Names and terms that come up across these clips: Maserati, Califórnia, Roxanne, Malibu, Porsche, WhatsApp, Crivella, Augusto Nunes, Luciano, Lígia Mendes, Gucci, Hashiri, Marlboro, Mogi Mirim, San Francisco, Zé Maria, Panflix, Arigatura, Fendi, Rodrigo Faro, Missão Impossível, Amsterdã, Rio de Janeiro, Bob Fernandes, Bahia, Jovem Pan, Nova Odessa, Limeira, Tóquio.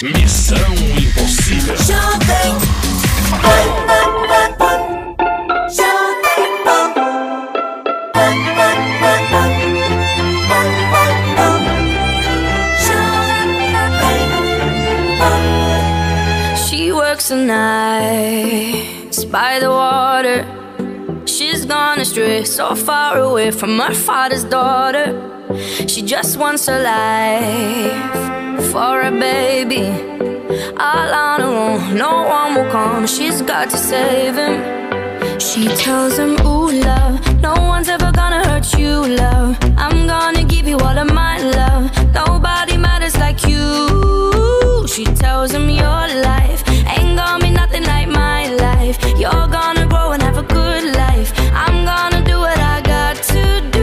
Missão Impossível. She works the nights by the water. She's gone astray, so far away from her father's daughter. She just wants her life for a baby. All on her own, no one will come. She's got to save him. She tells him, ooh, love, no one's ever gonna hurt you, love. I'm gonna give you all of my love. Nobody matters like you. She tells him, your life ain't gonna be nothing like my life. You're gonna grow and have a good life. I'm gonna do what I got to do.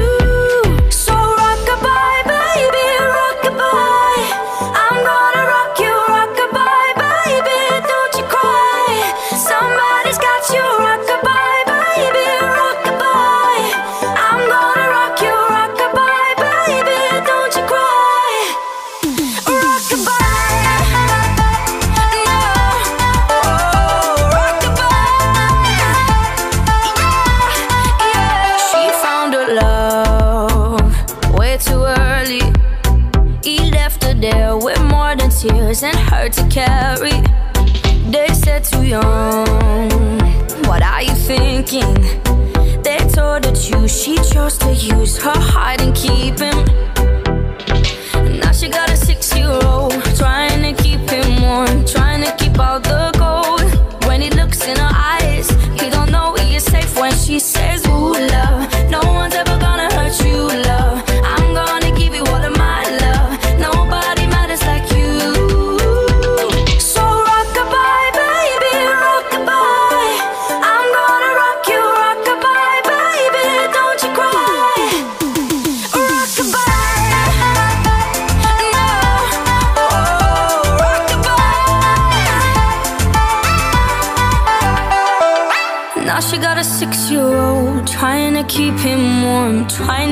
And hurt to carry. They said too young, what are you thinking? They told her to, she chose to use her hide and keep him. Now she got a 6-year-old, trying to keep him warm, trying to keep all the gold. When he looks in her eyes, he don't know he is safe when she says, ooh, love, no one's ever gonna hurt you, love. I'm gonna give you all of my love. Nobody matters like you. Trying to keep him warm, trying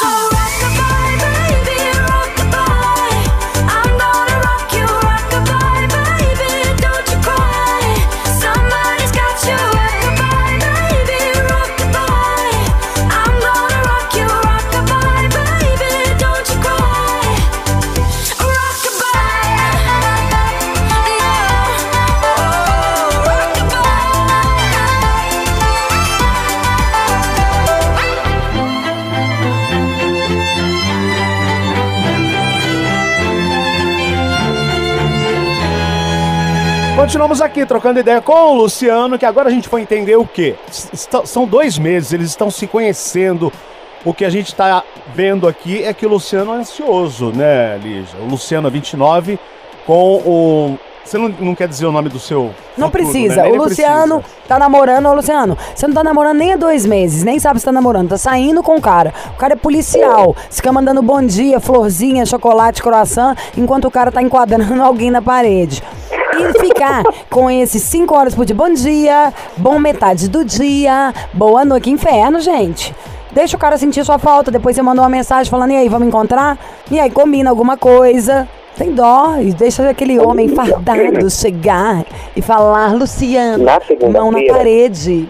So continuamos aqui trocando ideia com o Luciano, que agora a gente foi entender o quê? São 2 meses, eles estão se conhecendo. O que a gente está vendo aqui é que o Luciano é ansioso, né, Lígia? O Luciano, 29, com o... Você não quer dizer o nome do seu... Não futuro, precisa. Né? O Luciano precisa. Tá namorando. Ô, Luciano, você não tá namorando nem há 2 meses. Nem sabe se tá namorando. Tá saindo com o cara. O cara é policial. Fica mandando bom dia, florzinha, chocolate, croissant, enquanto o cara tá enquadrando alguém na parede. E ficar com esses 5 horas por dia. Bom dia, bom metade do dia, boa noite. Que inferno, gente. Deixa o cara sentir sua falta. Depois você mandou uma mensagem falando, e aí, vamos encontrar? E aí, combina alguma coisa. Tem dó, e deixa aquele homem fardado chegar e falar, Luciano, mão na parede.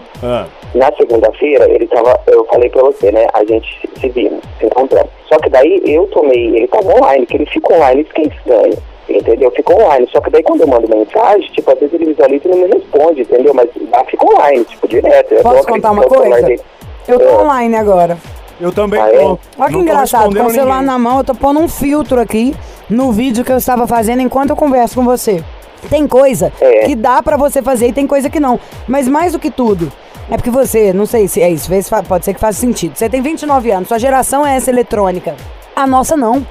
Na segunda-feira, ele tava, eu falei pra você, né? A gente se viu, se encontrou. Só que daí eu tomei, ele tava online, que ele ficou online, isso que é estranho, entendeu? Ficou online, só que daí quando eu mando mensagem, tipo, às vezes ele visualiza e não me responde, entendeu? Mas ficou online, tipo, direto. Posso contar uma coisa? Eu tô online agora. Eu também tô. Olha que engraçado, com o celular na mão, eu tô pondo um filtro aqui no vídeo que eu estava fazendo enquanto eu converso com você. Tem coisa que dá pra você fazer e tem coisa que não. Mas mais do que tudo, é porque você, não sei se é isso, pode ser que faça sentido. Você tem 29 anos, sua geração é essa eletrônica. A nossa não.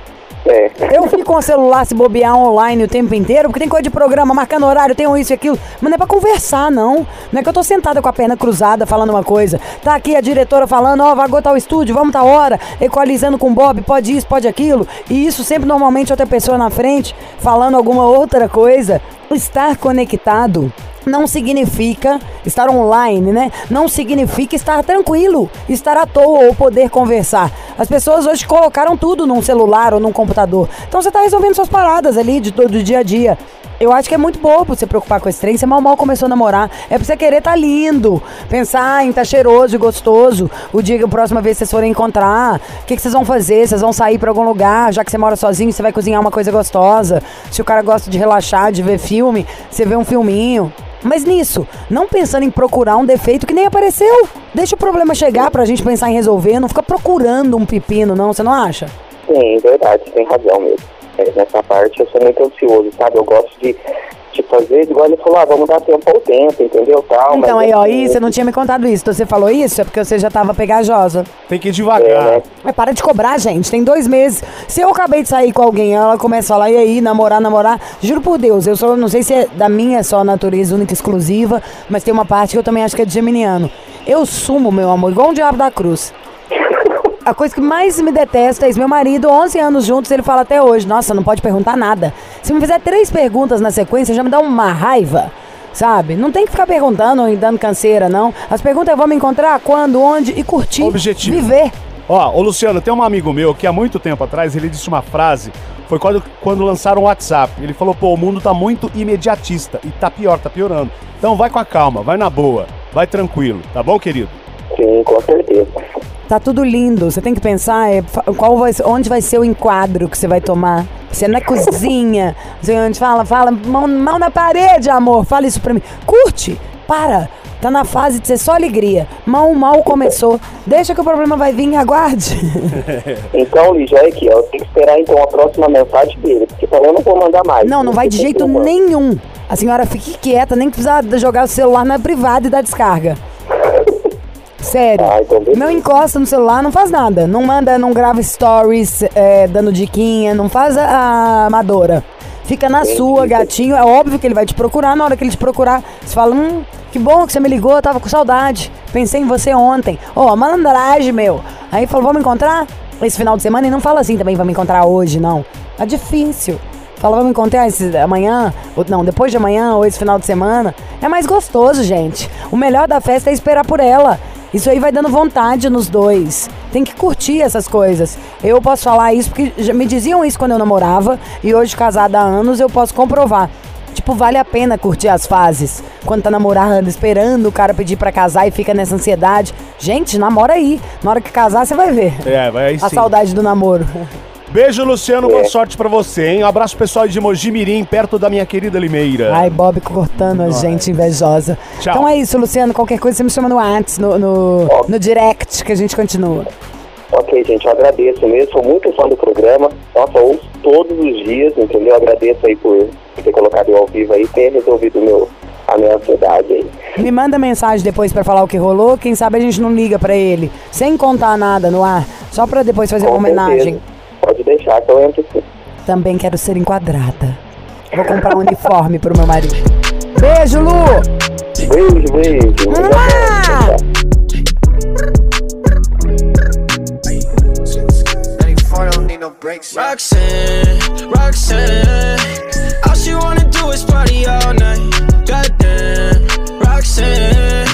É. Eu fico com o celular se bobear online o tempo inteiro, porque tem coisa de programa, marcando horário, tem isso e aquilo. Mas não é pra conversar, não. Não é que eu tô sentada com a perna cruzada falando uma coisa. Tá aqui a diretora falando, ó, vagou tal estúdio, vamos tal hora, equalizando com o Bob, pode isso, pode aquilo. E isso sempre normalmente outra pessoa na frente falando alguma outra coisa. Estar conectado não significa estar online, né? Não significa estar tranquilo, estar à toa ou poder conversar. As pessoas hoje colocaram tudo num celular ou num computador. Então você está resolvendo suas paradas ali de todo dia a dia. Eu acho que é muito bobo você preocupar com esse trem. Você mal começou a namorar. É pra você querer estar lindo, pensar em estar cheiroso e gostoso. O dia que a próxima vez vocês forem encontrar, o que, que vocês vão fazer? Vocês vão sair pra algum lugar? Já que você mora sozinho, você vai cozinhar uma coisa gostosa. Se o cara gosta de relaxar, de ver filme, você vê um filminho. Mas nisso, não pensando em procurar um defeito que nem apareceu. Deixa o problema chegar pra gente pensar em resolver. Não fica procurando um pepino, não. Você não acha? Sim, verdade. Tem razão mesmo. Nessa parte eu sou muito ansioso, sabe? Eu gosto de fazer, igual ele falou, ah, vamos dar tempo ao tempo, entendeu? Tal, então mas aí, ó, isso, você não tinha me contado isso. Então, você falou isso, é porque você já tava pegajosa. Tem que ir devagar. É. Mas para de cobrar, gente, tem 2 meses. Se eu acabei de sair com alguém, ela começa a falar, e aí, namorar, juro por Deus, eu só, não sei se é da minha só natureza única, exclusiva, mas tem uma parte que eu também acho que é de geminiano. Eu sumo, meu amor, igual um diabo da cruz. A coisa que mais me detesta é isso. Meu marido, 11 anos juntos, ele fala até hoje, nossa, não pode perguntar nada. Se me fizer 3 perguntas na sequência, já me dá uma raiva, sabe? Não tem que ficar perguntando e dando canseira, não. As perguntas é, vamos encontrar quando, onde e curtir. Objetivo. Viver. Ó, ô Luciano, tem um amigo meu que há muito tempo atrás, ele disse uma frase, foi quando lançaram o WhatsApp. Ele falou, pô, o mundo tá muito imediatista e tá pior, tá piorando. Então vai com a calma, vai na boa, vai tranquilo, tá bom, querido? Sim, com certeza. Tá tudo lindo, você tem que pensar onde vai ser o enquadro que você vai tomar. Você é na cozinha, você fala, mão na parede, amor, fala isso pra mim. Curte, para, tá na fase de ser só alegria. Mal começou, deixa que o problema vai vir, aguarde. Então, Lígia, é aqui, ó, eu tenho que esperar então a próxima mensagem dele, porque também eu não vou mandar mais. Não vai de jeito nenhum. A senhora fique quieta, nem precisa jogar o celular na privada e dar descarga. Sério, não encosta no celular, não faz nada. Não manda, não grava stories dando diquinha, não faz a amadora. Fica na sua, gatinho. É óbvio que ele vai te procurar. Na hora que ele te procurar, você fala, que bom que você me ligou, eu tava com saudade. Pensei em você ontem. Ó, malandragem, meu. Aí falou, vamos encontrar esse final de semana? E não fala assim também, vamos encontrar hoje, não. É difícil. Fala, vamos encontrar amanhã, ou não, depois de amanhã, ou esse final de semana. É mais gostoso, gente. O melhor da festa é esperar por ela. Isso aí vai dando vontade nos dois. Tem que curtir essas coisas. Eu posso falar isso porque já me diziam isso quando eu namorava. E hoje, casada há anos, eu posso comprovar. Tipo, vale a pena curtir as fases. Quando tá namorando, esperando o cara pedir pra casar e fica nessa ansiedade. Gente, namora aí. Na hora que casar, você vai ver. É, vai aí sim. A saudade do namoro. Beijo, Luciano. Boa sorte pra você, hein? Um abraço, pessoal de Mogi Mirim, perto da minha querida Limeira. Ai, Bob cortando a gente, invejosa. Tchau. Então é isso, Luciano. Qualquer coisa, você me chama no WhatsApp, no direct, que a gente continua. Ok, gente. Eu agradeço mesmo. Sou muito fã do programa. Nossa, eu ouço todos os dias, entendeu? Eu agradeço aí por ter colocado eu ao vivo aí, ter resolvido a minha ansiedade aí. Me manda mensagem depois pra falar o que rolou. Quem sabe a gente não liga pra ele, sem contar nada no ar, só pra depois fazer uma homenagem. Pode deixar que eu entro sim. Também quero ser enquadrada. Vou comprar um uniforme pro meu marido. Beijo, Lu! Beijo. Vamos lá! Roxanne, all she wanna do is party all night. Goddamn, Roxanne,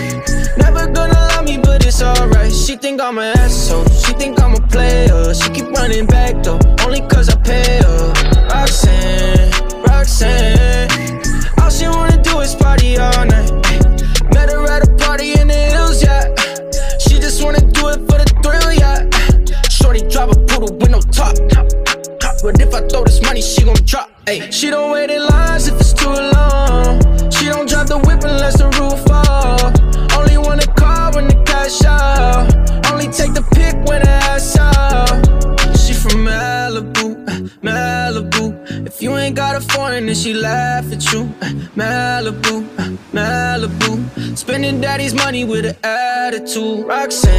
never gonna love me, but it's alright. She think I'm an asshole, she think I'm a player. She keep running back though, only cause I pay her. Roxanne, all she wanna do is party all night. Met her at a party in the hills, yeah. She just wanna do it for the thrill, yeah. Shorty drive a poodle with no top. But if I throw this money, she gon' drop. Ay. She don't wait in lines if it's too long. She don't drive the whip unless the roof falls. Only wanna call when the cash out. Only take the pick when the ass out. She from Malibu. If you ain't got a foreign, then she laugh at you. Malibu. Spending daddy's money with an attitude. Roxanne.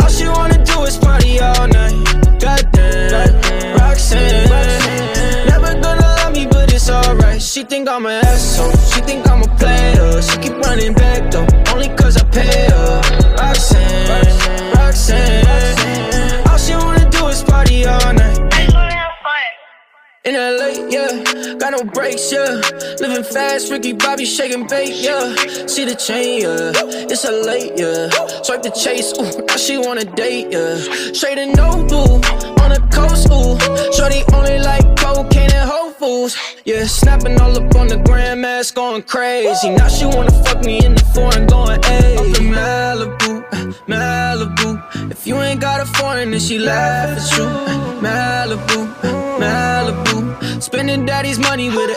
All she wanna do is party all night. God Roxanne, Roxanne. Never gonna love me, but it's alright. She think I'm an asshole, she think I'm a player. She keep running back though, only cause I pay her. Roxanne, Roxanne. All she wanna do is party all night. In LA, yeah, got no brakes, yeah. Living fast, Ricky Bobby shaking bait, yeah. See the chain, yeah, it's a late, yeah. Swipe the chase, ooh, now she wanna date, yeah. Straight and no blue, on the coast, ooh. Shorty only like cocaine and Whole Foods. Yeah, snapping all up on the grandmas, going crazy. Now she wanna fuck me in the foreign, going hey. I'm from Malibu, Malibu. If you ain't got a foreign, then she laugh at you. Malibu, Malibu. Spending daddy's money with an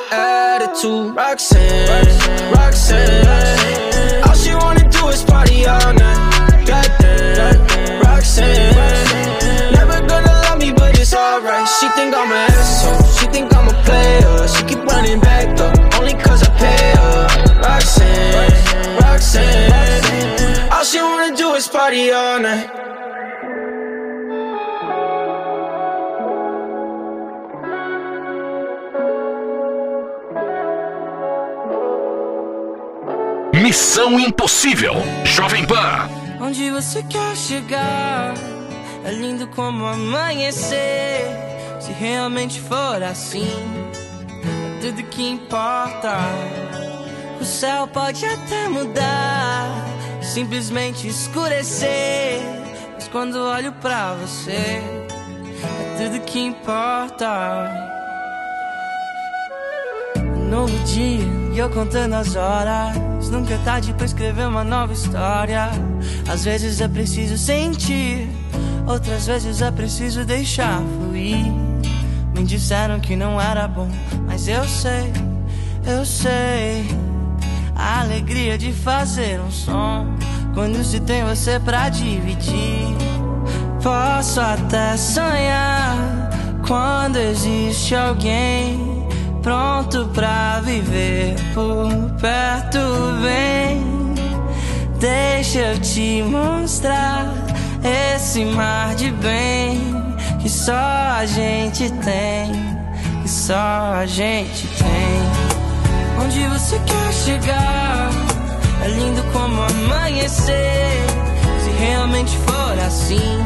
attitude. Roxanne, Roxanne, Roxanne, Roxanne. All she wanna do is party all night. Goddamn, Roxanne, Roxanne. Never gonna love me, but it's alright. She think I'm an asshole, she think I'm a player. She keep running back though, only cause I pay her. Roxanne, Roxanne, Roxanne. All she wanna do is party all night. Missão Impossível, Jovem Pan. Onde você quer chegar? É lindo como amanhecer. Se realmente for assim, é tudo que importa. O céu pode até mudar, simplesmente escurecer. Mas quando olho pra você, é tudo que importa. Um novo dia e eu contando as horas. Nunca é tarde pra escrever uma nova história. Às vezes é preciso sentir, outras vezes é preciso deixar fluir. Me disseram que não era bom, mas eu sei. A alegria de fazer um som, quando se tem você pra dividir. Posso até sonhar, quando existe alguém pronto pra viver por perto, vem. Deixa eu te mostrar esse mar de bem que só a gente tem, que só a gente tem. Onde você quer chegar? É lindo como amanhecer. Se realmente for assim,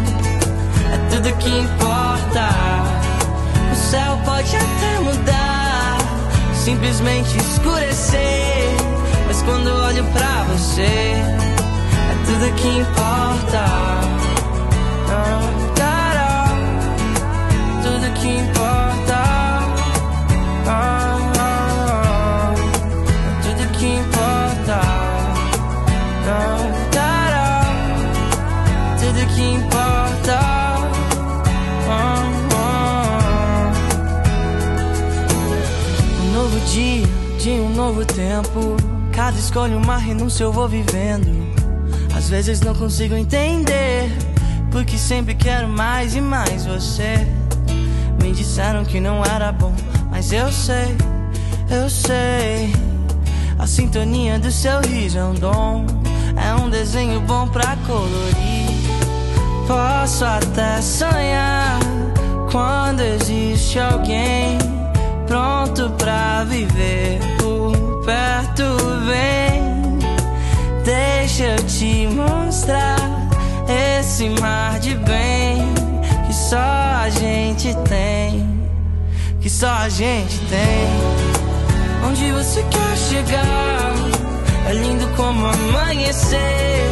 é tudo que importa. O céu pode até mudar, simplesmente escurecer. Mas quando olho pra você, é tudo que importa. Oh, tará, tudo que importa. Oh, oh, oh, tudo que importa. Oh, tará, tudo que importa. Oh, dia de um novo tempo. Cada escolha uma renúncia eu vou vivendo. Às vezes não consigo entender, porque sempre quero mais e mais você. Me disseram que não era bom, mas eu sei. A sintonia do seu riso é um dom, é um desenho bom pra colorir. Posso até sonhar, quando existe alguém pronto pra viver por perto, vem. Deixa eu te mostrar esse mar de bem que só a gente tem, que só a gente tem. Onde você quer chegar? É lindo como amanhecer.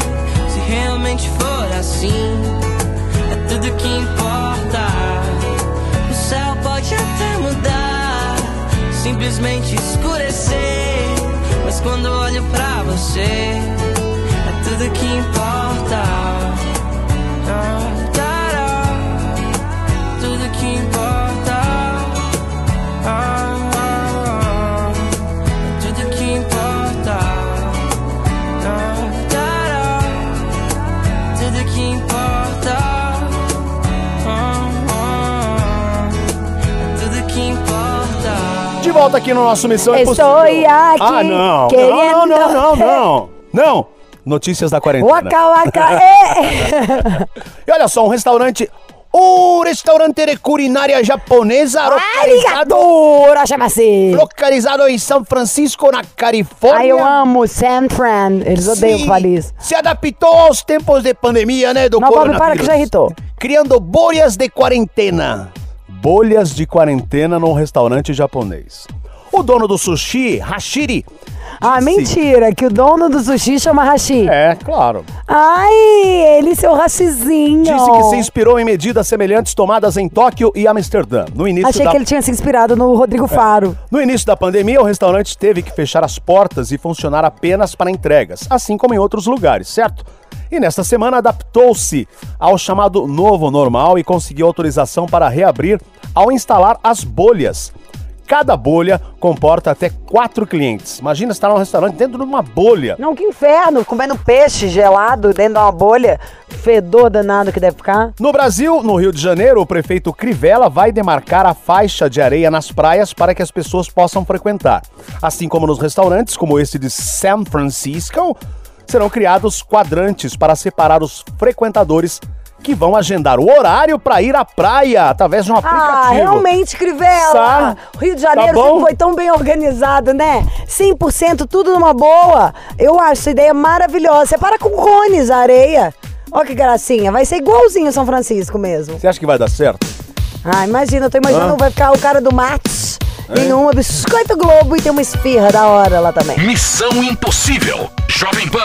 Se realmente for assim, é tudo que importa. O céu pode até mudar, simplesmente escurecer. Mas quando olho pra você, é tudo que importa. Oh, tará, tudo que importa. Oh, oh, oh, tudo que importa. Oh, tará, tudo que importa. Oh, oh, tudo que importa. De volta aqui no nosso Missão Impossível. Estou aqui. Ah, não. Querendo... Não, não, não, não. Não. Notícias da quarentena. Waka, waka. E olha só, um restaurante O restaurante de culinária japonesa Arigatura, chama-se. Localizado em San Francisco, na Califórnia. Ai, eu amo San Fran. Eles odeiam que fale isso. Se adaptou aos tempos de pandemia, né, do coronavírus. Não, Bob, para que já irritou. Criando bolhas de quarentena. Bolhas de quarentena num restaurante japonês. O dono do sushi, Hashiri. Ah, mentira, que o dono do sushi chama Hashi. É, claro. Ai, ele seu Hashizinho. Disse que se inspirou em medidas semelhantes tomadas em Tóquio e Amsterdã. No início Achei que ele tinha se inspirado no Rodrigo Faro. No início da pandemia, o restaurante teve que fechar as portas e funcionar apenas para entregas, assim como em outros lugares, certo? E nesta semana adaptou-se ao chamado novo normal e conseguiu autorização para reabrir ao instalar as bolhas. Cada bolha comporta até 4 clientes. Imagina estar num restaurante dentro de uma bolha. Não, que inferno, comendo peixe gelado dentro de uma bolha. Fedor danado que deve ficar. No Brasil, no Rio de Janeiro, o prefeito Crivella vai demarcar a faixa de areia nas praias para que as pessoas possam frequentar. Assim como nos restaurantes, como esse de San Francisco, serão criados quadrantes para separar os frequentadores que vão agendar o horário para ir à praia através de um aplicativo. Ah, realmente, Crivella! O Rio de Janeiro sempre foi tão bem organizado, né? 100%, tudo numa boa. Eu acho essa ideia maravilhosa. Separa com cones a areia. Olha que gracinha. Vai ser igualzinho São Francisco mesmo. Você acha que vai dar certo? Ah, imagina. Eu tô imaginando vai ficar o cara do Matos. Tem uma biscoito Globo e tem uma esfirra da hora lá também. Missão Impossível. Jovem Pan.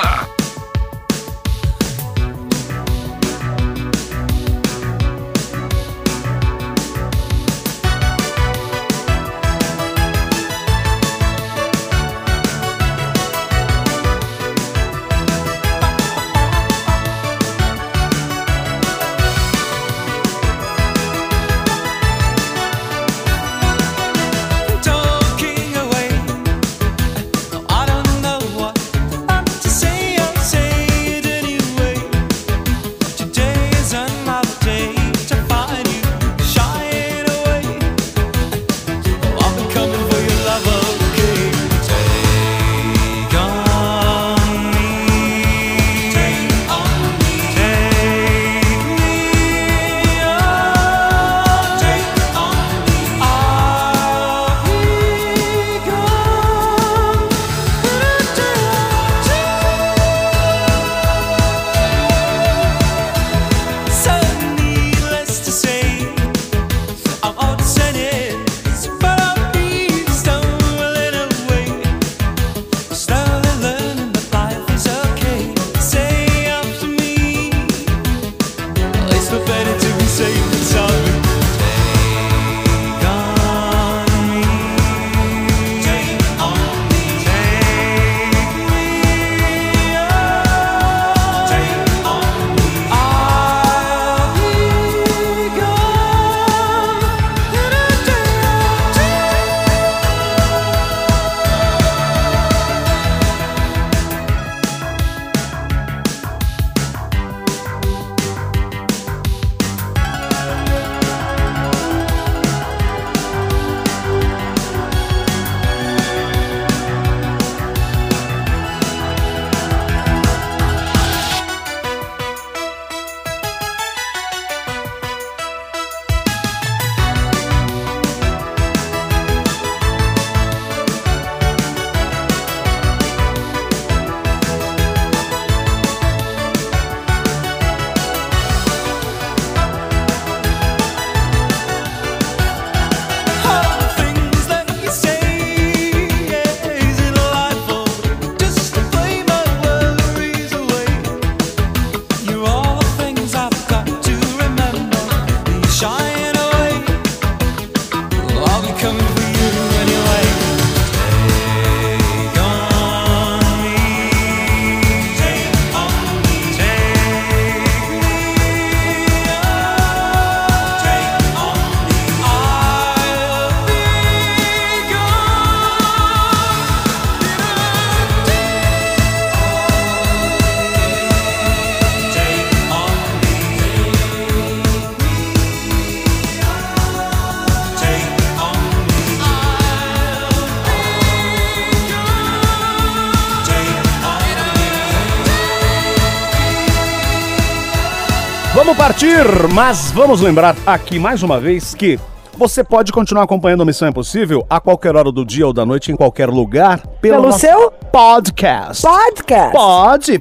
Vamos partir, mas vamos lembrar aqui mais uma vez que você pode continuar acompanhando a Missão Impossível a qualquer hora do dia ou da noite, em qualquer lugar, pelo nosso seu podcast.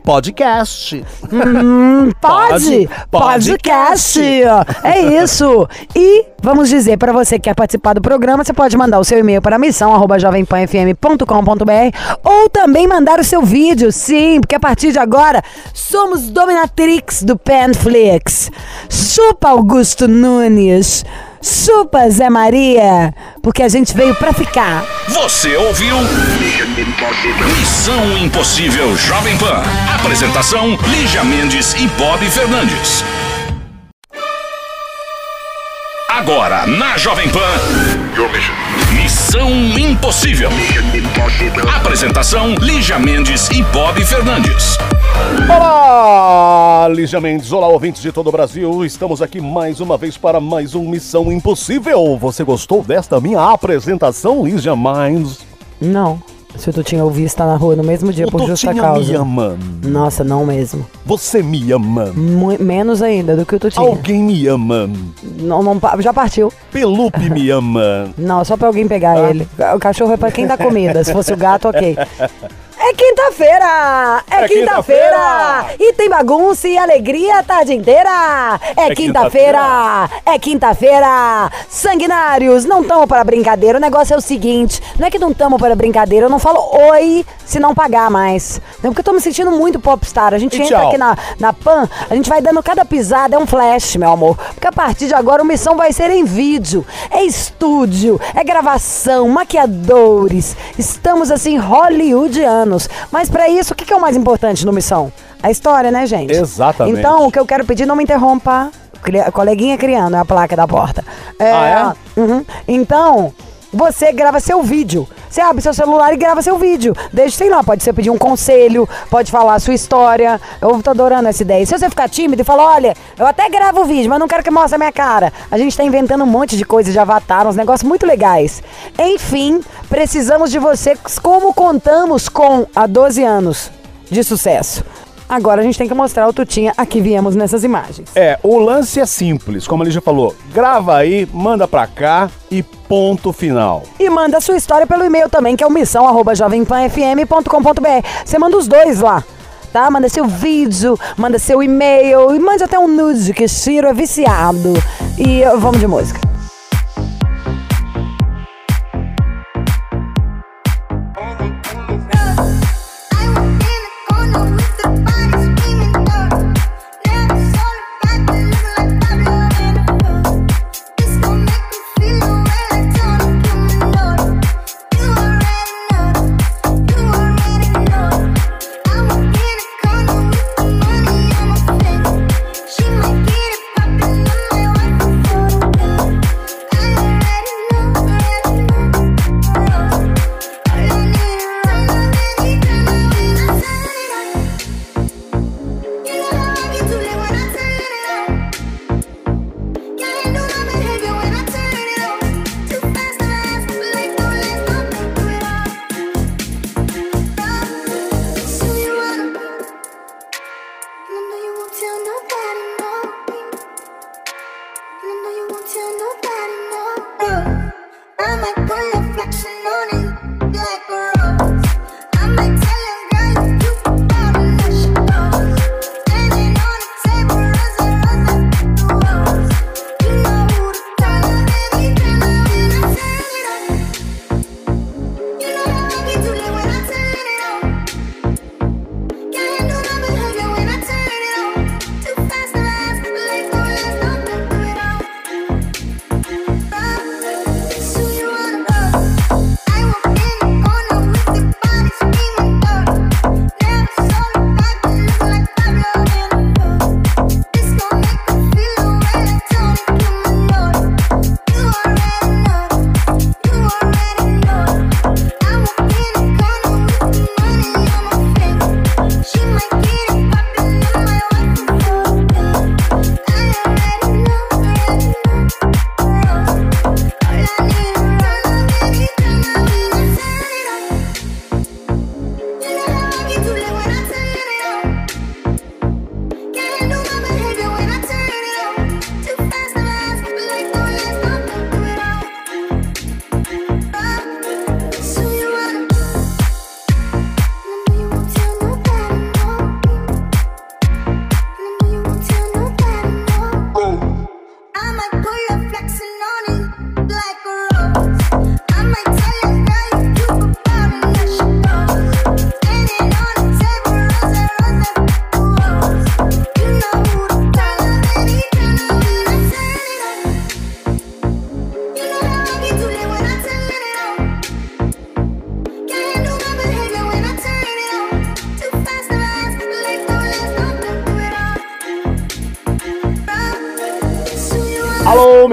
Podcast. Podcast. Podcast. É isso. E vamos dizer, para você que quer participar do programa, você pode mandar o seu e-mail para missão@jovempanfm.com.br ou também mandar o seu vídeo, sim, porque a partir de agora somos dominatrix do Panflix. Chupa Augusto Nunes. Chupa, Zé Maria, porque a gente veio pra ficar. Você ouviu? Missão Impossível Jovem Pan. Apresentação, Lígia Mendes e Bob Fernandes. Agora, na Jovem Pan, Missão Impossível. Apresentação, Lígia Mendes e Bob Fernandes. Olá, Lígia Mendes, olá, ouvintes de todo o Brasil. Estamos aqui mais uma vez para mais um Missão Impossível. Você gostou desta minha apresentação, Lígia Mendes? Não. Se o Tutinha ouvir, está na rua no mesmo dia por justa causa. O Tutinha me ama. Nossa, não mesmo. Você me ama. Menos ainda do que o Tutinha. Alguém me ama. Não, não, já partiu. Pelupe me ama. Não, só pra alguém pegar ele. O cachorro é pra quem dá comida. Se fosse o gato, ok. É quinta-feira! É quinta-feira! E tem bagunça e alegria a tarde inteira! É quinta-feira! É quinta-feira! Sanguinários, não tamo para brincadeira. O negócio é o seguinte, não é que não tamo para brincadeira, eu não falo oi se não pagar mais. Não, porque eu tô me sentindo muito popstar. A gente e entra tchau. Aqui na Pan, a gente vai dando cada pisada, é um flash, meu amor. Porque a partir de agora a missão vai ser em vídeo, é estúdio, é gravação, maquiadores. Estamos assim, hollywoodianos. Mas pra isso, o que é o mais importante no Missão? A história, né, gente? Exatamente. Então, o que eu quero pedir, não me interrompa. Coleguinha criando, é a placa da porta. É? Uhum. Então, você grava seu vídeo. Você abre seu celular e grava seu vídeo. Deixa, sei lá, pode ser pedir um conselho, pode falar a sua história. Eu tô adorando essa ideia. Se você ficar tímido e falar, olha, eu até gravo o vídeo, mas não quero que mostre a minha cara. A gente tá inventando um monte de coisa de avatar, uns negócios muito legais. Enfim, precisamos de você como contamos com há 12 anos de sucesso. Agora a gente tem que mostrar o Tutinha aqui viemos nessas imagens. É, o lance é simples, como a Lígia falou, grava aí, manda pra cá e ponto final. E manda a sua história pelo e-mail também, que é o missão@jovempanfm.com.br. Você manda os dois lá, tá? Manda seu vídeo, manda seu e-mail e manda até um nude, que Shiro é viciado. E vamos de música.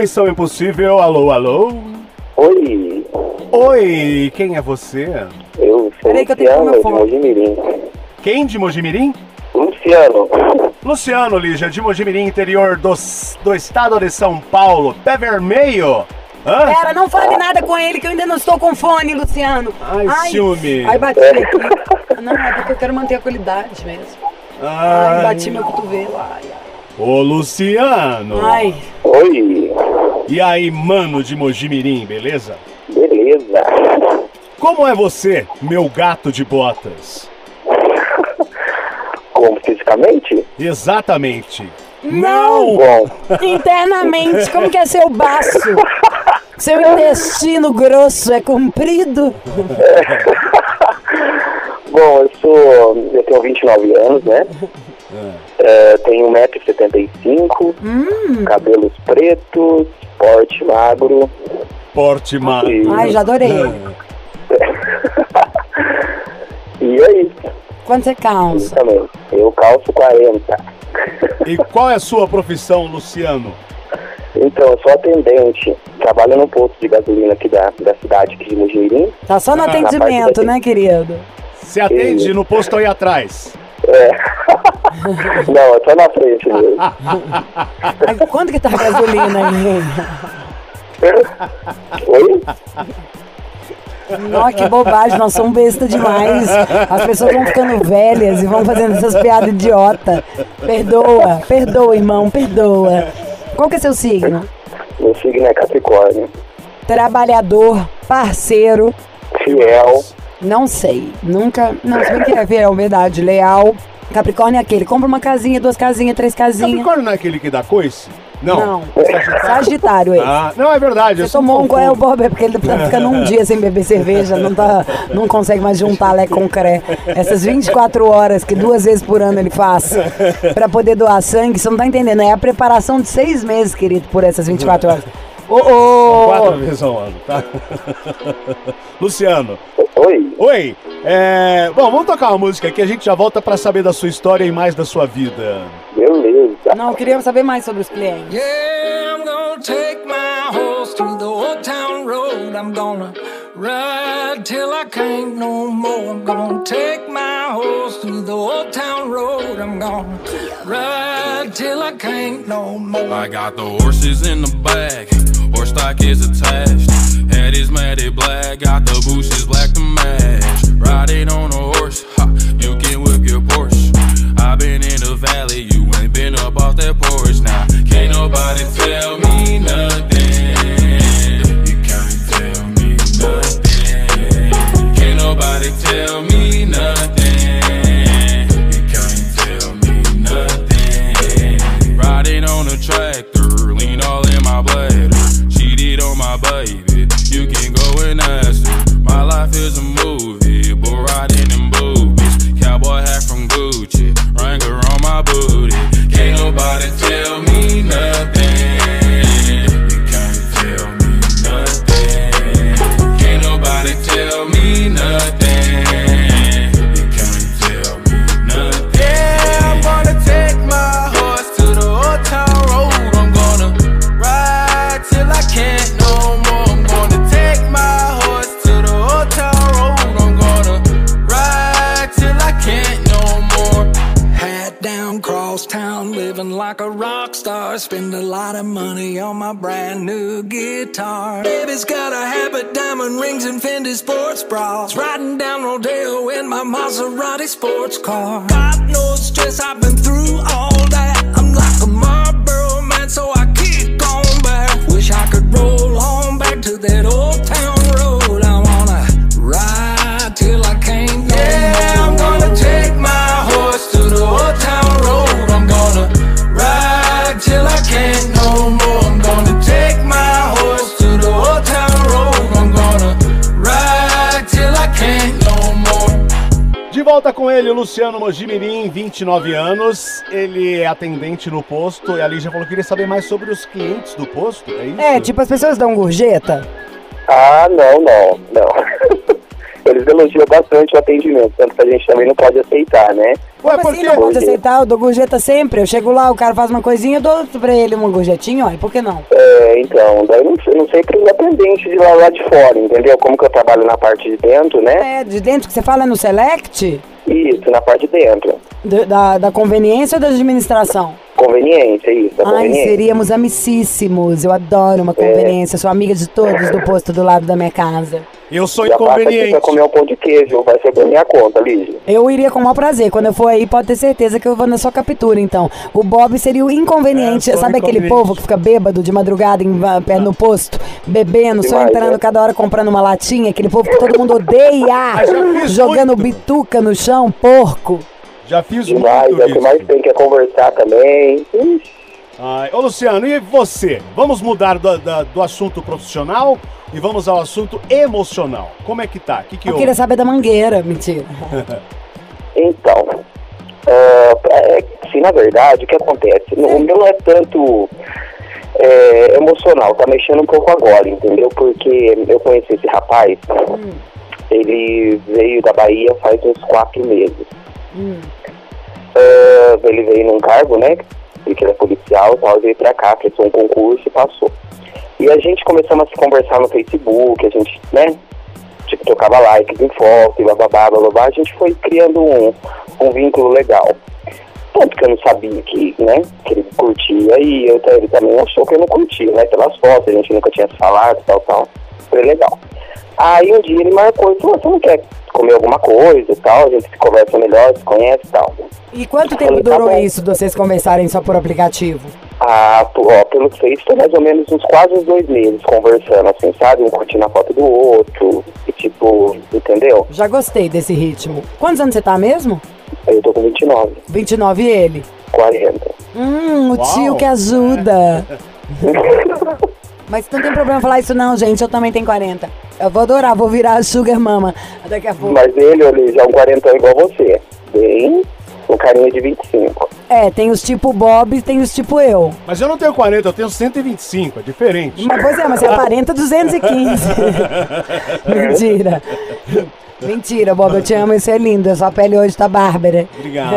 Missão Impossível, alô, alô? Oi. Oi, quem é você? Eu sou Luciano de Mogi Mirim. Quem de Mogi Mirim? Luciano. Luciano, Lígia, de Mogi Mirim, interior do estado de São Paulo. Pé vermelho? Hã? Pera, não fale nada com ele que eu ainda não estou com fone, Luciano. Ai, ciúme. Ai, bati aqui. Não, é porque eu quero manter a qualidade mesmo. Ai, bati meu cotovelo. Ai, ai. Ô, Luciano. Ai. Oi. E aí, mano de Mogi Mirim, beleza? Beleza. Como é você, meu gato de botas? Como, fisicamente? Exatamente. Não! Bom. Internamente, como que é seu baço? Seu intestino grosso é comprido? É. Bom, eu tenho 29 anos, né? É, tenho 1,75 m, cabelos pretos, porte magro. Porte magro. E... ai, já adorei. E é isso. Quanto você calça? Exatamente. Eu calço 40. E qual é a sua profissão, Luciano? Então, eu sou atendente, trabalho no posto de gasolina aqui da cidade aqui de Mogi Mirim. Tá só no atendimento, né, querido? Você atende no posto aí atrás? É. Não, é só na frente mesmo. Quanto que tá a gasolina aí? Oi? Nossa, que bobagem, nós somos besta demais. As pessoas vão ficando velhas e vão fazendo essas piadas idiota. Perdoa, perdoa, irmão, perdoa. Qual que é seu signo? Meu signo é Capricórnio. Trabalhador, parceiro. Fiel. Não sei, nunca... não, se bem que é fiel, verdade, leal. Capricórnio é aquele, compra uma casinha, duas casinhas, três casinhas. Capricórnio não é aquele que dá coice? Não. Sagitário esse. Ah, não, é verdade. Você tomou um goel Bob, é porque ele tá ficando um dia sem beber cerveja, não consegue mais juntar lé com cré. Essas 24 horas que 2 vezes por ano ele faz pra poder doar sangue, você não tá entendendo. É a preparação de 6 meses, querido, por essas 24 horas. Ô, ô! 4 vezes ao ano, tá? Luciano. Oi. Oi. É... bom, vamos tocar uma música aqui, a gente já volta pra saber da sua história e mais da sua vida. Beleza. Não, eu queria saber mais sobre os clientes. Yeah, I'm gonna take my horse to the old town road. I'm gonna ride till I can't no more. I'm gonna take my horse to the old town road. I'm gonna ride till I can't no more. I got the horses in the back. Horse stock is attached. Head is matted black. Got the bushes black to match. Riding on a horse. Ha, you can whip your Porsche. I've been in the valley, you ain't been up off that porch now. Can't nobody tell me nothing. You can't tell me nothing. Can't nobody tell me nothing. You can't tell me nothing. Riding on a tractor, lean all in my bladder. Cheated on my baby, you can go and ask her. My life is a movie, bull riding in boobies. Cowboy hat from Gucci, Wrangler on my booty. Can't nobody tell me nothing. You can't tell me nothing. Can't nobody tell me nothing. You can't tell me nothing. Yeah, I'm gonna take my horse to the old town road. I'm gonna ride till I can't no more. I'm gonna take my horse to the old town road. I'm gonna ride till I can't no more. Hat down, cross town, living like a rock star. Spend a lot of money on my brand new guitar. Baby's got a habit, diamond rings and Fendi sports bras. Riding down Rodeo in my Maserati sports car. God knows stress, I've been through all that. I'm like a Marlboro man, so I keep going back. Wish I could roll on back to that old town road. I wanna ride till I can't no. Yeah, I'm gonna take my horse to the old town road. I'm gonna ride till I can't no more. I'm gonna take my horse to the old town road. I'm gonna ride till I can't no more. De volta com ele, Luciano Mogi Mirim, 29 anos. Ele é atendente no posto e a Lígia falou que queria saber mais sobre os clientes do posto, é isso? É, tipo, as pessoas dão gorjeta. Ah, não. Eles elogiam bastante o atendimento, tanto que a gente também não pode aceitar, né? Ué, porque assim não pode aceitar? Eu dou gorjeta sempre. Eu chego lá, o cara faz uma coisinha, eu dou pra ele uma gorjetinha, ó. E por que não? É, então, daí não sei pro atendente de lá de fora, entendeu? Como que eu trabalho na parte de dentro, né? É, de dentro que você fala no Select? Isso, na parte de dentro. Da conveniência ou da administração? Conveniência, isso. Ai, seríamos amicíssimos. Eu adoro uma conveniência. Sou amiga de todos do posto do lado da minha casa. Eu sou inconveniente. Vai comer um pão de queijo, vai ser por minha conta, Lígia. Eu iria com o maior prazer. Quando eu for aí, pode ter certeza que eu vou na sua captura, então. O Bob seria o inconveniente. Sabe aquele povo que fica bêbado de madrugada no posto, bebendo, demais, só entrando cada hora comprando uma latinha? Aquele povo que todo mundo odeia, jogando bituca no chão, porco. Já fiz demais, muito é o que mais tem que é conversar também. Ô Luciano, e você? Vamos mudar do assunto profissional e vamos ao assunto emocional. Como é que tá? Eu queria saber da mangueira, mentira. Então, assim, na verdade, o que acontece? O meu não é tanto emocional, tá mexendo um pouco agora, entendeu? Porque eu conheci esse rapaz, ele veio da Bahia faz uns 4 meses. Ele veio num cargo, né? Porque era policial e tal, veio pra cá, fez um concurso e passou. E a gente começamos a se conversar no Facebook, a gente, né? Tipo, tocava likes em foto e bababá, bababá. A gente foi criando um vínculo legal. Tanto que eu não sabia que ele curtia e ele também achou que eu não curtia, né? Pelas fotos, a gente nunca tinha falado, tal. Foi legal. Aí um dia ele marcou e falou: você não quer comer alguma coisa e tal, a gente se conversa melhor, se conhece e tal. E quanto tempo durou isso de vocês conversarem só por aplicativo? Ah, pelo Face foi mais ou menos uns quase 2 meses conversando, assim, sabe? Um curtindo a foto do outro, e tipo, entendeu? Já gostei desse ritmo. Quantos anos você tá mesmo? Eu tô com 29. 29 e ele? 40. O tio que ajuda. Mas não tem problema falar isso não, gente, eu também tenho 40. Eu vou adorar, vou virar sugar mama daqui a pouco. Mas ele já é um 40 igual você, bem, um carinha de 25. É, tem os tipo Bob e tem os tipo eu. Mas eu não tenho 40, eu tenho 125, é diferente. Mas, pois é, mas você aparenta 215. Mentira. Mentira, Bob, eu te amo e você é linda. Sua pele hoje tá bárbara. Obrigado.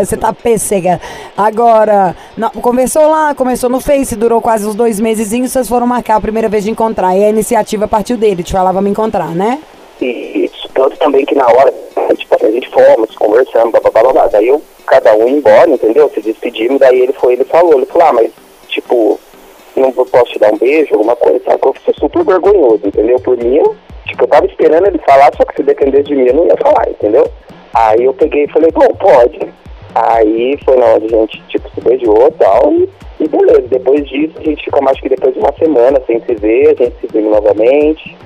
Você tá pêssega. Agora, conversou lá, começou no Face, durou quase uns 2 mesezinhos, vocês foram marcar a primeira vez de encontrar. E a iniciativa partiu dele, te falava me encontrar, né? Isso, tanto também que na hora, tipo, a gente fomos, conversamos, bababá, daí cada um ia embora, entendeu? Se despedimos, daí ele falou, mas, tipo, não posso te dar um beijo, alguma coisa, sabe? Eu fiquei super vergonhoso, entendeu? Por mim, tipo, eu tava esperando ele falar, só que se depender de mim eu não ia falar, entendeu? Aí eu peguei e falei, bom, pode. Aí foi na onde a gente, tipo, se beijou e tal, e beleza. Depois disso, a gente ficou, acho que depois de uma semana sem se ver, a gente se viu novamente,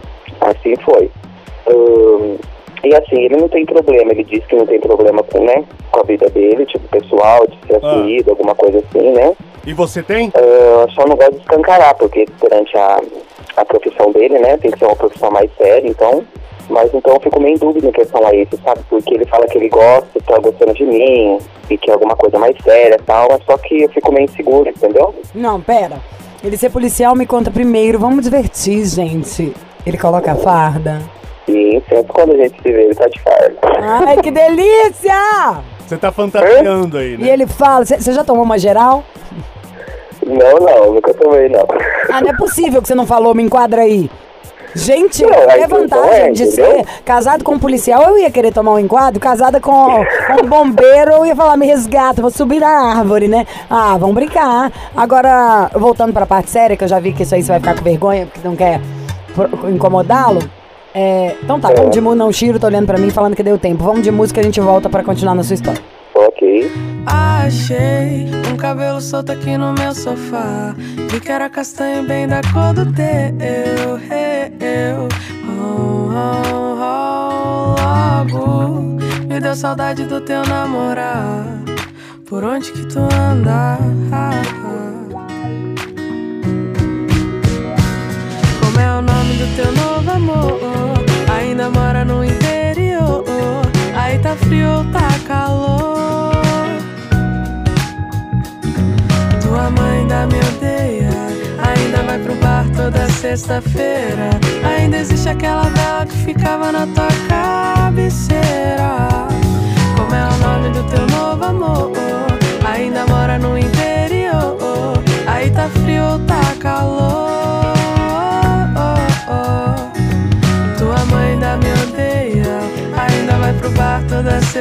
assim foi. E assim, ele não tem problema, ele disse que não tem problema com a vida dele, tipo, pessoal, de ser assumido, alguma coisa assim, né? E você tem? Só não gosto de escancarar, porque durante a profissão dele, né, tem que ser uma profissão mais séria, então, eu fico meio em dúvida em questão a isso, sabe, porque ele fala que ele gosta, tá gostando de mim, e que é alguma coisa mais séria e tal, mas só que eu fico meio inseguro, entendeu? Não, pera, ele ser policial me conta primeiro, vamos divertir, gente. Ele coloca a farda? Sim, sempre quando a gente se vê, ele tá de farda. Ai, que delícia! Você tá fantasiando aí, né? E ele fala, você já tomou uma geral? Não, nunca tomei, não. Ah, não é possível que você não falou, me enquadra aí. Gente, não é vantagem de ser casado com um policial, eu ia querer tomar um enquadro, casada com um bombeiro, eu ia falar, me resgata, vou subir na árvore, né? Ah, vamos brincar. Agora, voltando pra parte séria, que eu já vi que isso aí você vai ficar com vergonha, porque não quer incomodá-lo. Então tá, vamos de música, não, Chiro tá olhando pra mim falando que deu tempo. Vamos de música, a gente volta pra continuar na sua história. Ok. Achei um cabelo solto aqui no meu sofá. Vi que era castanho bem da cor do teu. Logo me deu saudade do teu namorar. Por onde que tu anda? Como é o nome do teu novo amor? Ainda mora no interior. Aí tá frio ou tá calor? Tua mãe ainda me odeia, ainda vai pro bar toda sexta-feira. Ainda existe aquela vela que ficava na tua cabeceira. Como é o nome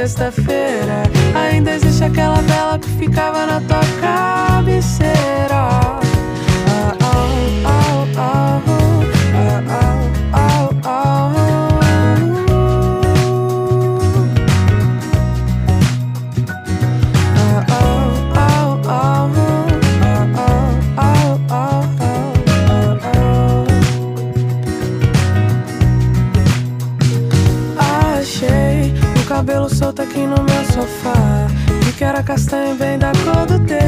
sexta-feira ainda existe aquela vela que ficava na tua cabeceira. Cabelo solto aqui no meu sofá, e que era castanho bem da cor do teu.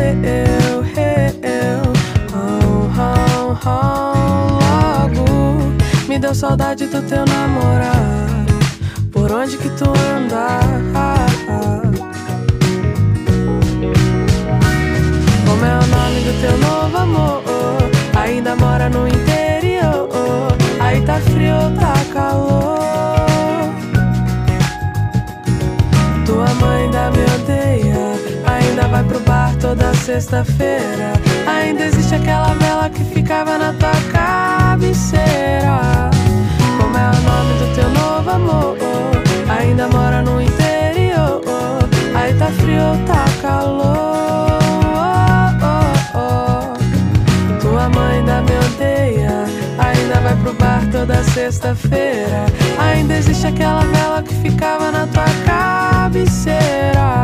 Logo me deu saudade do teu namorar. Por onde que tu anda? Como é o nome do teu novo amor? Ainda mora no interior? Aí tá frio, tá calor? Tua mãe ainda me odeia, ainda vai pro bar toda sexta-feira. Ainda existe aquela vela que ficava na tua cabeceira. Como é o nome do teu novo amor? Ainda mora no interior? Aí tá frio, tá calor? Tua mãe ainda me odeia, ainda vai pro bar toda sexta-feira. Ainda existe aquela vela que ficava na tua cabeceira.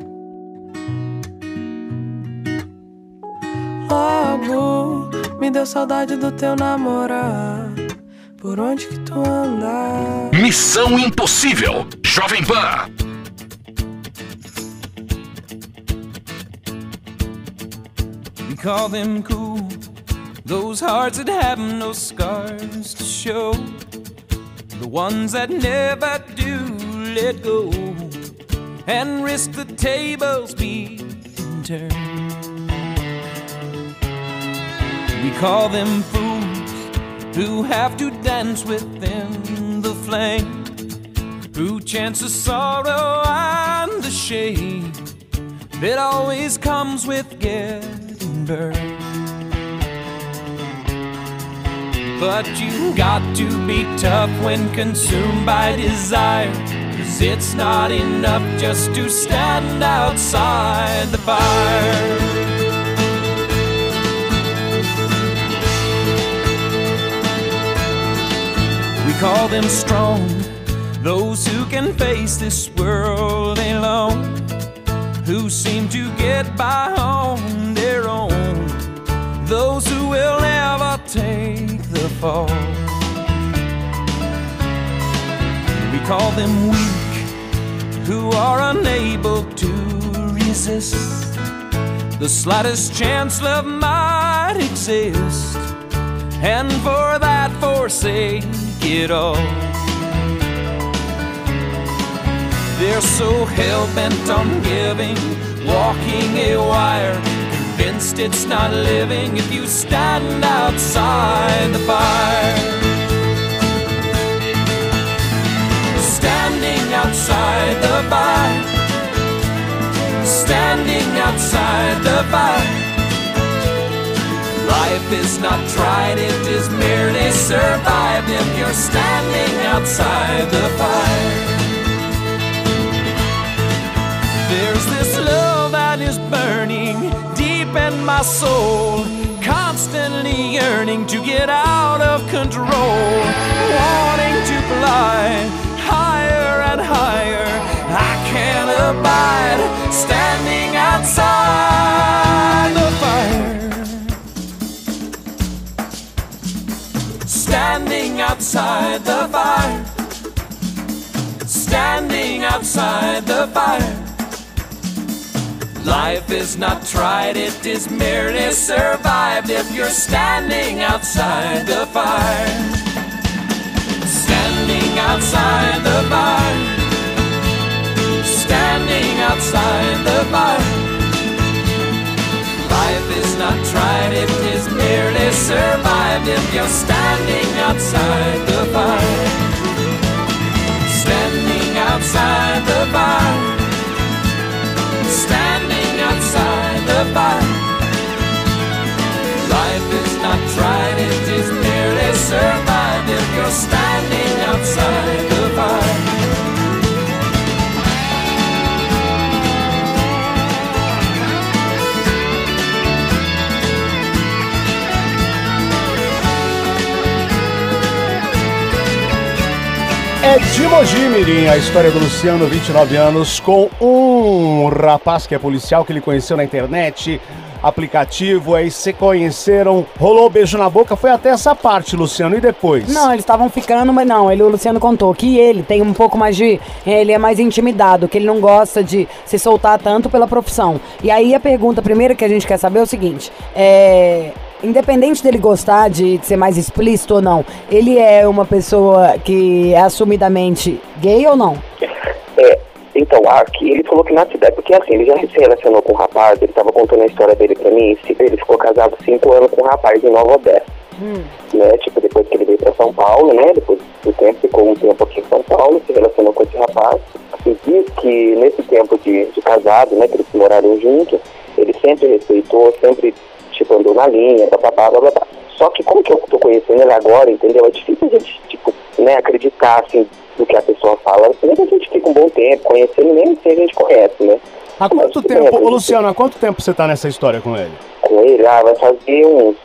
Logo me deu saudade do teu namorar. Por onde que tu anda? Missão Impossível, Jovem Pan. You call them cool, those hearts that have no scars to show, the ones that never do let go and risk the tables being turned. We call them fools who have to dance within the flame, who chance the sorrow and the shame that always comes with getting burned. But you got to be tough when consumed by desire, 'cause it's not enough just to stand outside the fire. We call them strong, those who can face this world alone, who seem to get by on their own, those who will never take the fall. We call them weak, who are unable to resist the slightest chance love might exist, and for that forsake it all. They're so hell-bent on giving, walking a wire, convinced it's not living if you stand outside the fire. Standing outside the fire. Standing outside the fire. Life is not tried, it is merely survived if you're standing outside the fire. There's this love that is burning and my soul, constantly yearning to get out of control, wanting to fly higher and higher. I can't abide standing outside the fire. Standing outside the fire. Standing outside the fire. Life is not tried, it is merely survived if you're standing outside the fire. Standing outside the fire. Standing outside the fire. survived if you're standing outside the bar. Standing outside the bar. Standing outside the bar. Life is not tried, it is merely survived if you're standing outside the bar. É de Mogi Mirim, a história do Luciano, 29 anos, com um rapaz que é policial, que ele conheceu na internet, aplicativo, aí se conheceram, rolou beijo na boca, foi até essa parte, Luciano, e depois? Não, eles estavam ficando, mas não, o Luciano contou que ele tem um pouco mais de, ele é mais intimidado, que ele não gosta de se soltar tanto pela profissão. E aí a pergunta primeira que a gente quer saber é o seguinte, independente dele gostar de ser mais explícito ou não, ele é uma pessoa que é assumidamente gay ou não? Então, aqui ele falou que na cidade, porque assim, ele já se relacionou com um rapaz, ele estava contando a história dele pra mim, ele ficou casado 5 anos com um rapaz em Nova Odessa. Né, tipo, depois que ele veio pra São Paulo, né, depois do tempo, ficou um tempo aqui em São Paulo, se relacionou com esse rapaz, e diz que nesse tempo de casado, né, que eles moraram juntos, ele sempre respeitou, sempre... tipo, andou na linha, bababá, bababá. Só que como que eu tô conhecendo ele agora, entendeu? É difícil a gente, tipo, né, acreditar, assim, no que a pessoa fala. Assim, a gente fica um bom tempo conhecendo, nem se a gente conhece, né? Há quanto tempo, Luciano, há quanto tempo você tá nessa história com ele? Com ele? Ah, vai fazer uns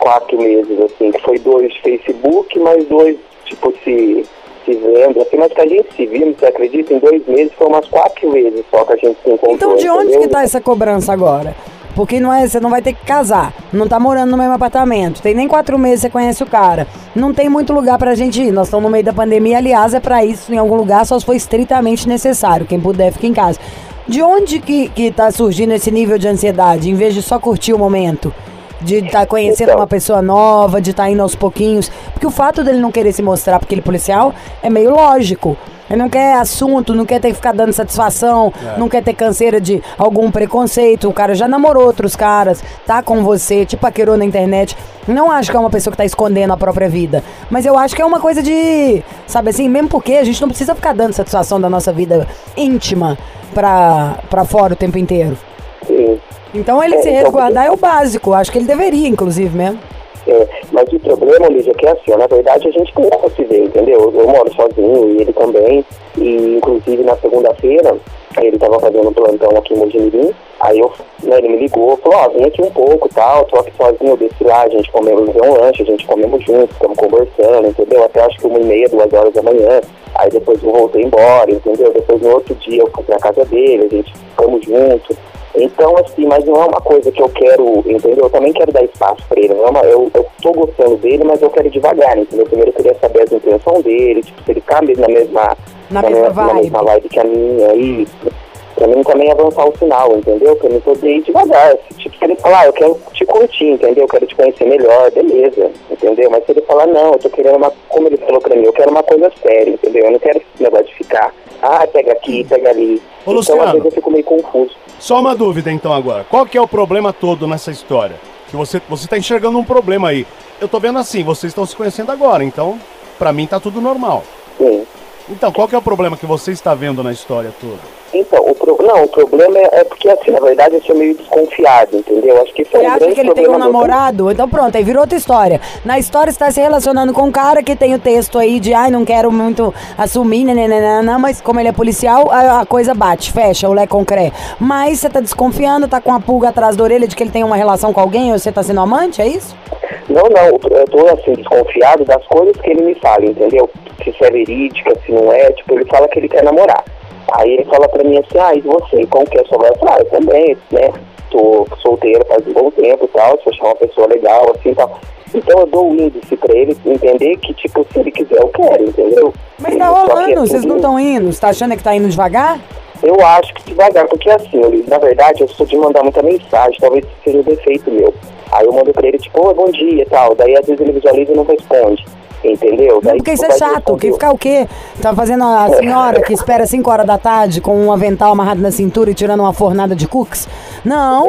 4 meses, assim, que foi 2 de Facebook, mais 2, tipo, se vendo, assim, mas que a gente se viu, você acredita, em 2 meses, foi umas 4 vezes só que a gente se encontrou. Então de onde que tá essa cobrança agora? Porque não é, você não vai ter que casar, não tá morando no mesmo apartamento, tem nem 4 meses que você conhece o cara, não tem muito lugar pra gente ir, nós estamos no meio da pandemia, aliás, é pra isso, em algum lugar, só se for estritamente necessário, quem puder fica em casa. De onde que tá surgindo esse nível de ansiedade, em vez de só curtir o momento? De estar conhecendo uma pessoa nova, de estar indo aos pouquinhos, porque o fato dele não querer se mostrar porque ele é policial é meio lógico. Ele não quer assunto, não quer ter que ficar dando satisfação, não quer ter canseira de algum preconceito. O cara já namorou outros caras, tá com você, te paquerou na internet. Não acho que é uma pessoa que tá escondendo a própria vida, mas eu acho que é uma coisa de, sabe assim, mesmo porque a gente não precisa ficar dando satisfação da nossa vida íntima pra fora o tempo inteiro. Sim. Então ele se resguardar é o básico, acho que ele deveria, inclusive, mesmo. Mas o problema, Lígia, é que assim, ó, na verdade a gente não se vê, entendeu? Eu moro sozinho e ele também, e inclusive na segunda-feira, ele tava fazendo um plantão aqui em Mogi Mirim, aí ele me ligou, falou, ó, vem aqui um pouco e tal, tô aqui sozinho, eu desci lá, a gente comemos um lanche, a gente comemos juntos, ficamos conversando, entendeu? Até acho que 1h30, 2h da manhã, aí depois eu voltei embora, entendeu? Depois no outro dia eu fui pra casa dele, a gente ficamos juntos. Então, assim, mas não é uma coisa que eu quero, entendeu? Eu também quero dar espaço pra ele. Não é eu tô gostando dele, mas eu quero devagar, entendeu? Primeiro eu queria saber as intenções dele, tipo, se ele cabe na mesma vibe que a minha, isso. Pra mim também avançar o sinal, entendeu? Pra mim poder ir devagar. Tipo, se ele falar, eu quero te curtir, entendeu? Eu quero te conhecer melhor, beleza, entendeu? Mas se ele falar, não, eu tô querendo uma... Como ele falou pra mim, eu quero uma coisa séria, entendeu? Eu não quero esse negócio de ficar, pega aqui, pega ali. Ô, Luciano, então, às vezes eu fico meio confuso. Só uma dúvida, então, agora. Qual que é o problema todo nessa história? Que você tá enxergando um problema aí. Eu tô vendo assim, vocês estão se conhecendo agora, então, pra mim tá tudo normal. Sim. Então, qual que é o problema que você está vendo na história toda? Então, o problema é porque, assim, na verdade, eu sou meio desconfiado, entendeu? Acho que isso é um grande problema. Você acha que ele tem um namorado? Então pronto, aí virou outra história. Na história você está se relacionando com um cara que tem o texto aí de, não quero muito assumir, nananana, mas como ele é policial, a coisa bate, fecha, o lé concré. Mas você está desconfiando, está com a pulga atrás da orelha de que ele tem uma relação com alguém ou você está sendo amante, é isso? Não, eu tô, assim, desconfiado das coisas que ele me fala, entendeu? Se isso é verídica, se não é, tipo, ele fala que ele quer namorar. Aí ele fala pra mim assim, e você, como que é sua voz? Eu também, né, tô solteiro faz um bom tempo e tal, se eu achar uma pessoa legal, assim e tal. Então eu dou o índice pra ele entender que, tipo, se ele quiser, eu quero, entendeu? Mas tá rolando, vocês não estão indo, você tá achando que tá indo devagar? Eu acho que devagar, porque assim, na verdade, eu sou de mandar muita mensagem, talvez seja um defeito meu. Aí eu mando pra ele, tipo, bom dia e tal, daí às vezes ele visualiza e não responde. Entendeu? Não, porque isso é chato, que ficar o quê? Tá fazendo a senhora que espera 5 horas da tarde com um avental amarrado na cintura e tirando uma fornada de cookies? Não,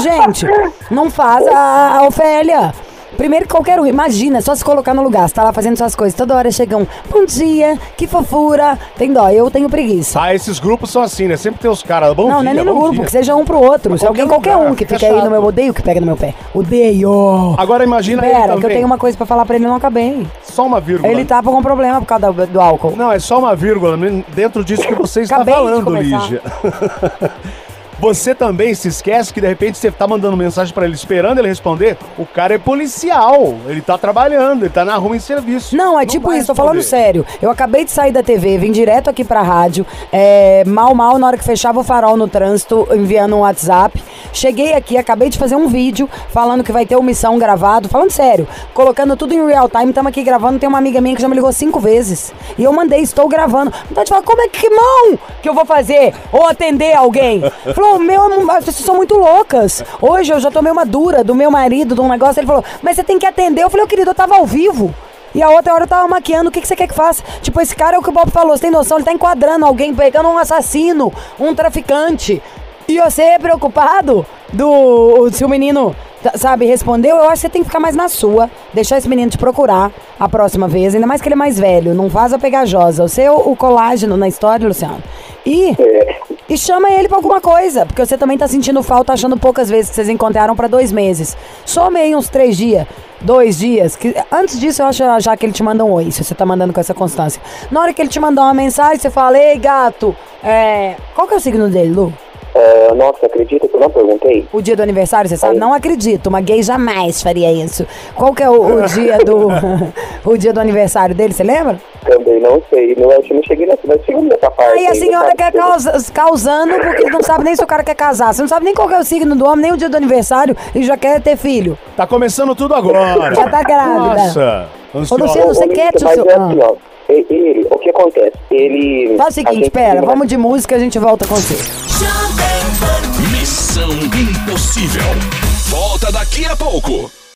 gente, não faz a Ofélia. Primeiro, qualquer um, imagina, só se colocar no lugar. Você tá lá fazendo suas coisas, toda hora chegam, bom dia, que fofura. Tem dó, eu tenho preguiça. Ah, esses grupos são assim, né? Sempre tem os caras, bom dia, não, não é nem no grupo, que seja um pro outro. Mas se alguém, qualquer um que fica aí no meu, odeio que pega no meu pé. Odeio. Agora imagina ele também. Pera, que eu tenho uma coisa pra falar pra ele, não acabei. Só uma vírgula. Ele tá com um problema por causa do álcool. Não, é só uma vírgula, dentro disso que você está falando, Lígia. Você também se esquece que de repente você tá mandando mensagem pra ele, esperando ele responder. O cara é policial, ele tá trabalhando, ele tá na rua em serviço. Não, é tipo isso, tô falando sério. Eu acabei de sair da TV, vim direto aqui pra rádio, mal, na hora que fechava o farol no trânsito, enviando um WhatsApp. Cheguei aqui, acabei de fazer um vídeo falando que vai ter uma missão gravado, falando sério, colocando tudo em real time, estamos aqui gravando, tem uma amiga minha que já me ligou 5 vezes. E eu mandei, estou gravando. Então eu te falo, como é que mão que eu vou fazer? Ou atender alguém? Falou, vocês são muito loucas. Hoje eu já tomei uma dura do meu marido, de um negócio, ele falou, mas você tem que atender. Eu falei, querido, eu tava ao vivo. E a outra hora eu tava maquiando, o que você quer que faça? Tipo, esse cara é o que o Bob falou, você tem noção, ele tá enquadrando alguém, pegando um assassino, um traficante. E você é preocupado se o menino, sabe, respondeu? Eu acho que você tem que ficar mais na sua, deixar esse menino te procurar a próxima vez, ainda mais que ele é mais velho, não vaza pegajosa. O seu o colágeno na história, Luciano. E chama ele pra alguma coisa, porque você também tá sentindo falta, achando poucas vezes que vocês encontraram pra 2 meses. Some aí uns 3 dias. 2 dias, que antes disso eu acho já que ele te manda um oi, se você tá mandando com essa constância. Na hora que ele te mandar uma mensagem, você fala, ei gato, qual que é o signo dele, Lu? Nossa, acredita que eu não perguntei? O dia do aniversário, você sabe? Aí. Não acredito, uma gay jamais faria isso. Qual que é o dia do o dia do aniversário dele, você lembra? Também não sei, não, eu não cheguei nessa, mas chegou nessa parte. Aí a senhora quer causando porque não sabe nem se o cara quer casar. Você não sabe nem qual que é o signo do homem, nem o dia do aniversário e já quer ter filho. Tá começando tudo agora. Já tá grávida. Nossa. Ô, Luciano, você quer te seu... Ele, o que acontece? Ele... Faz o seguinte, pera, vamos de música e a gente volta com você. Missão Impossível. Volta daqui a pouco.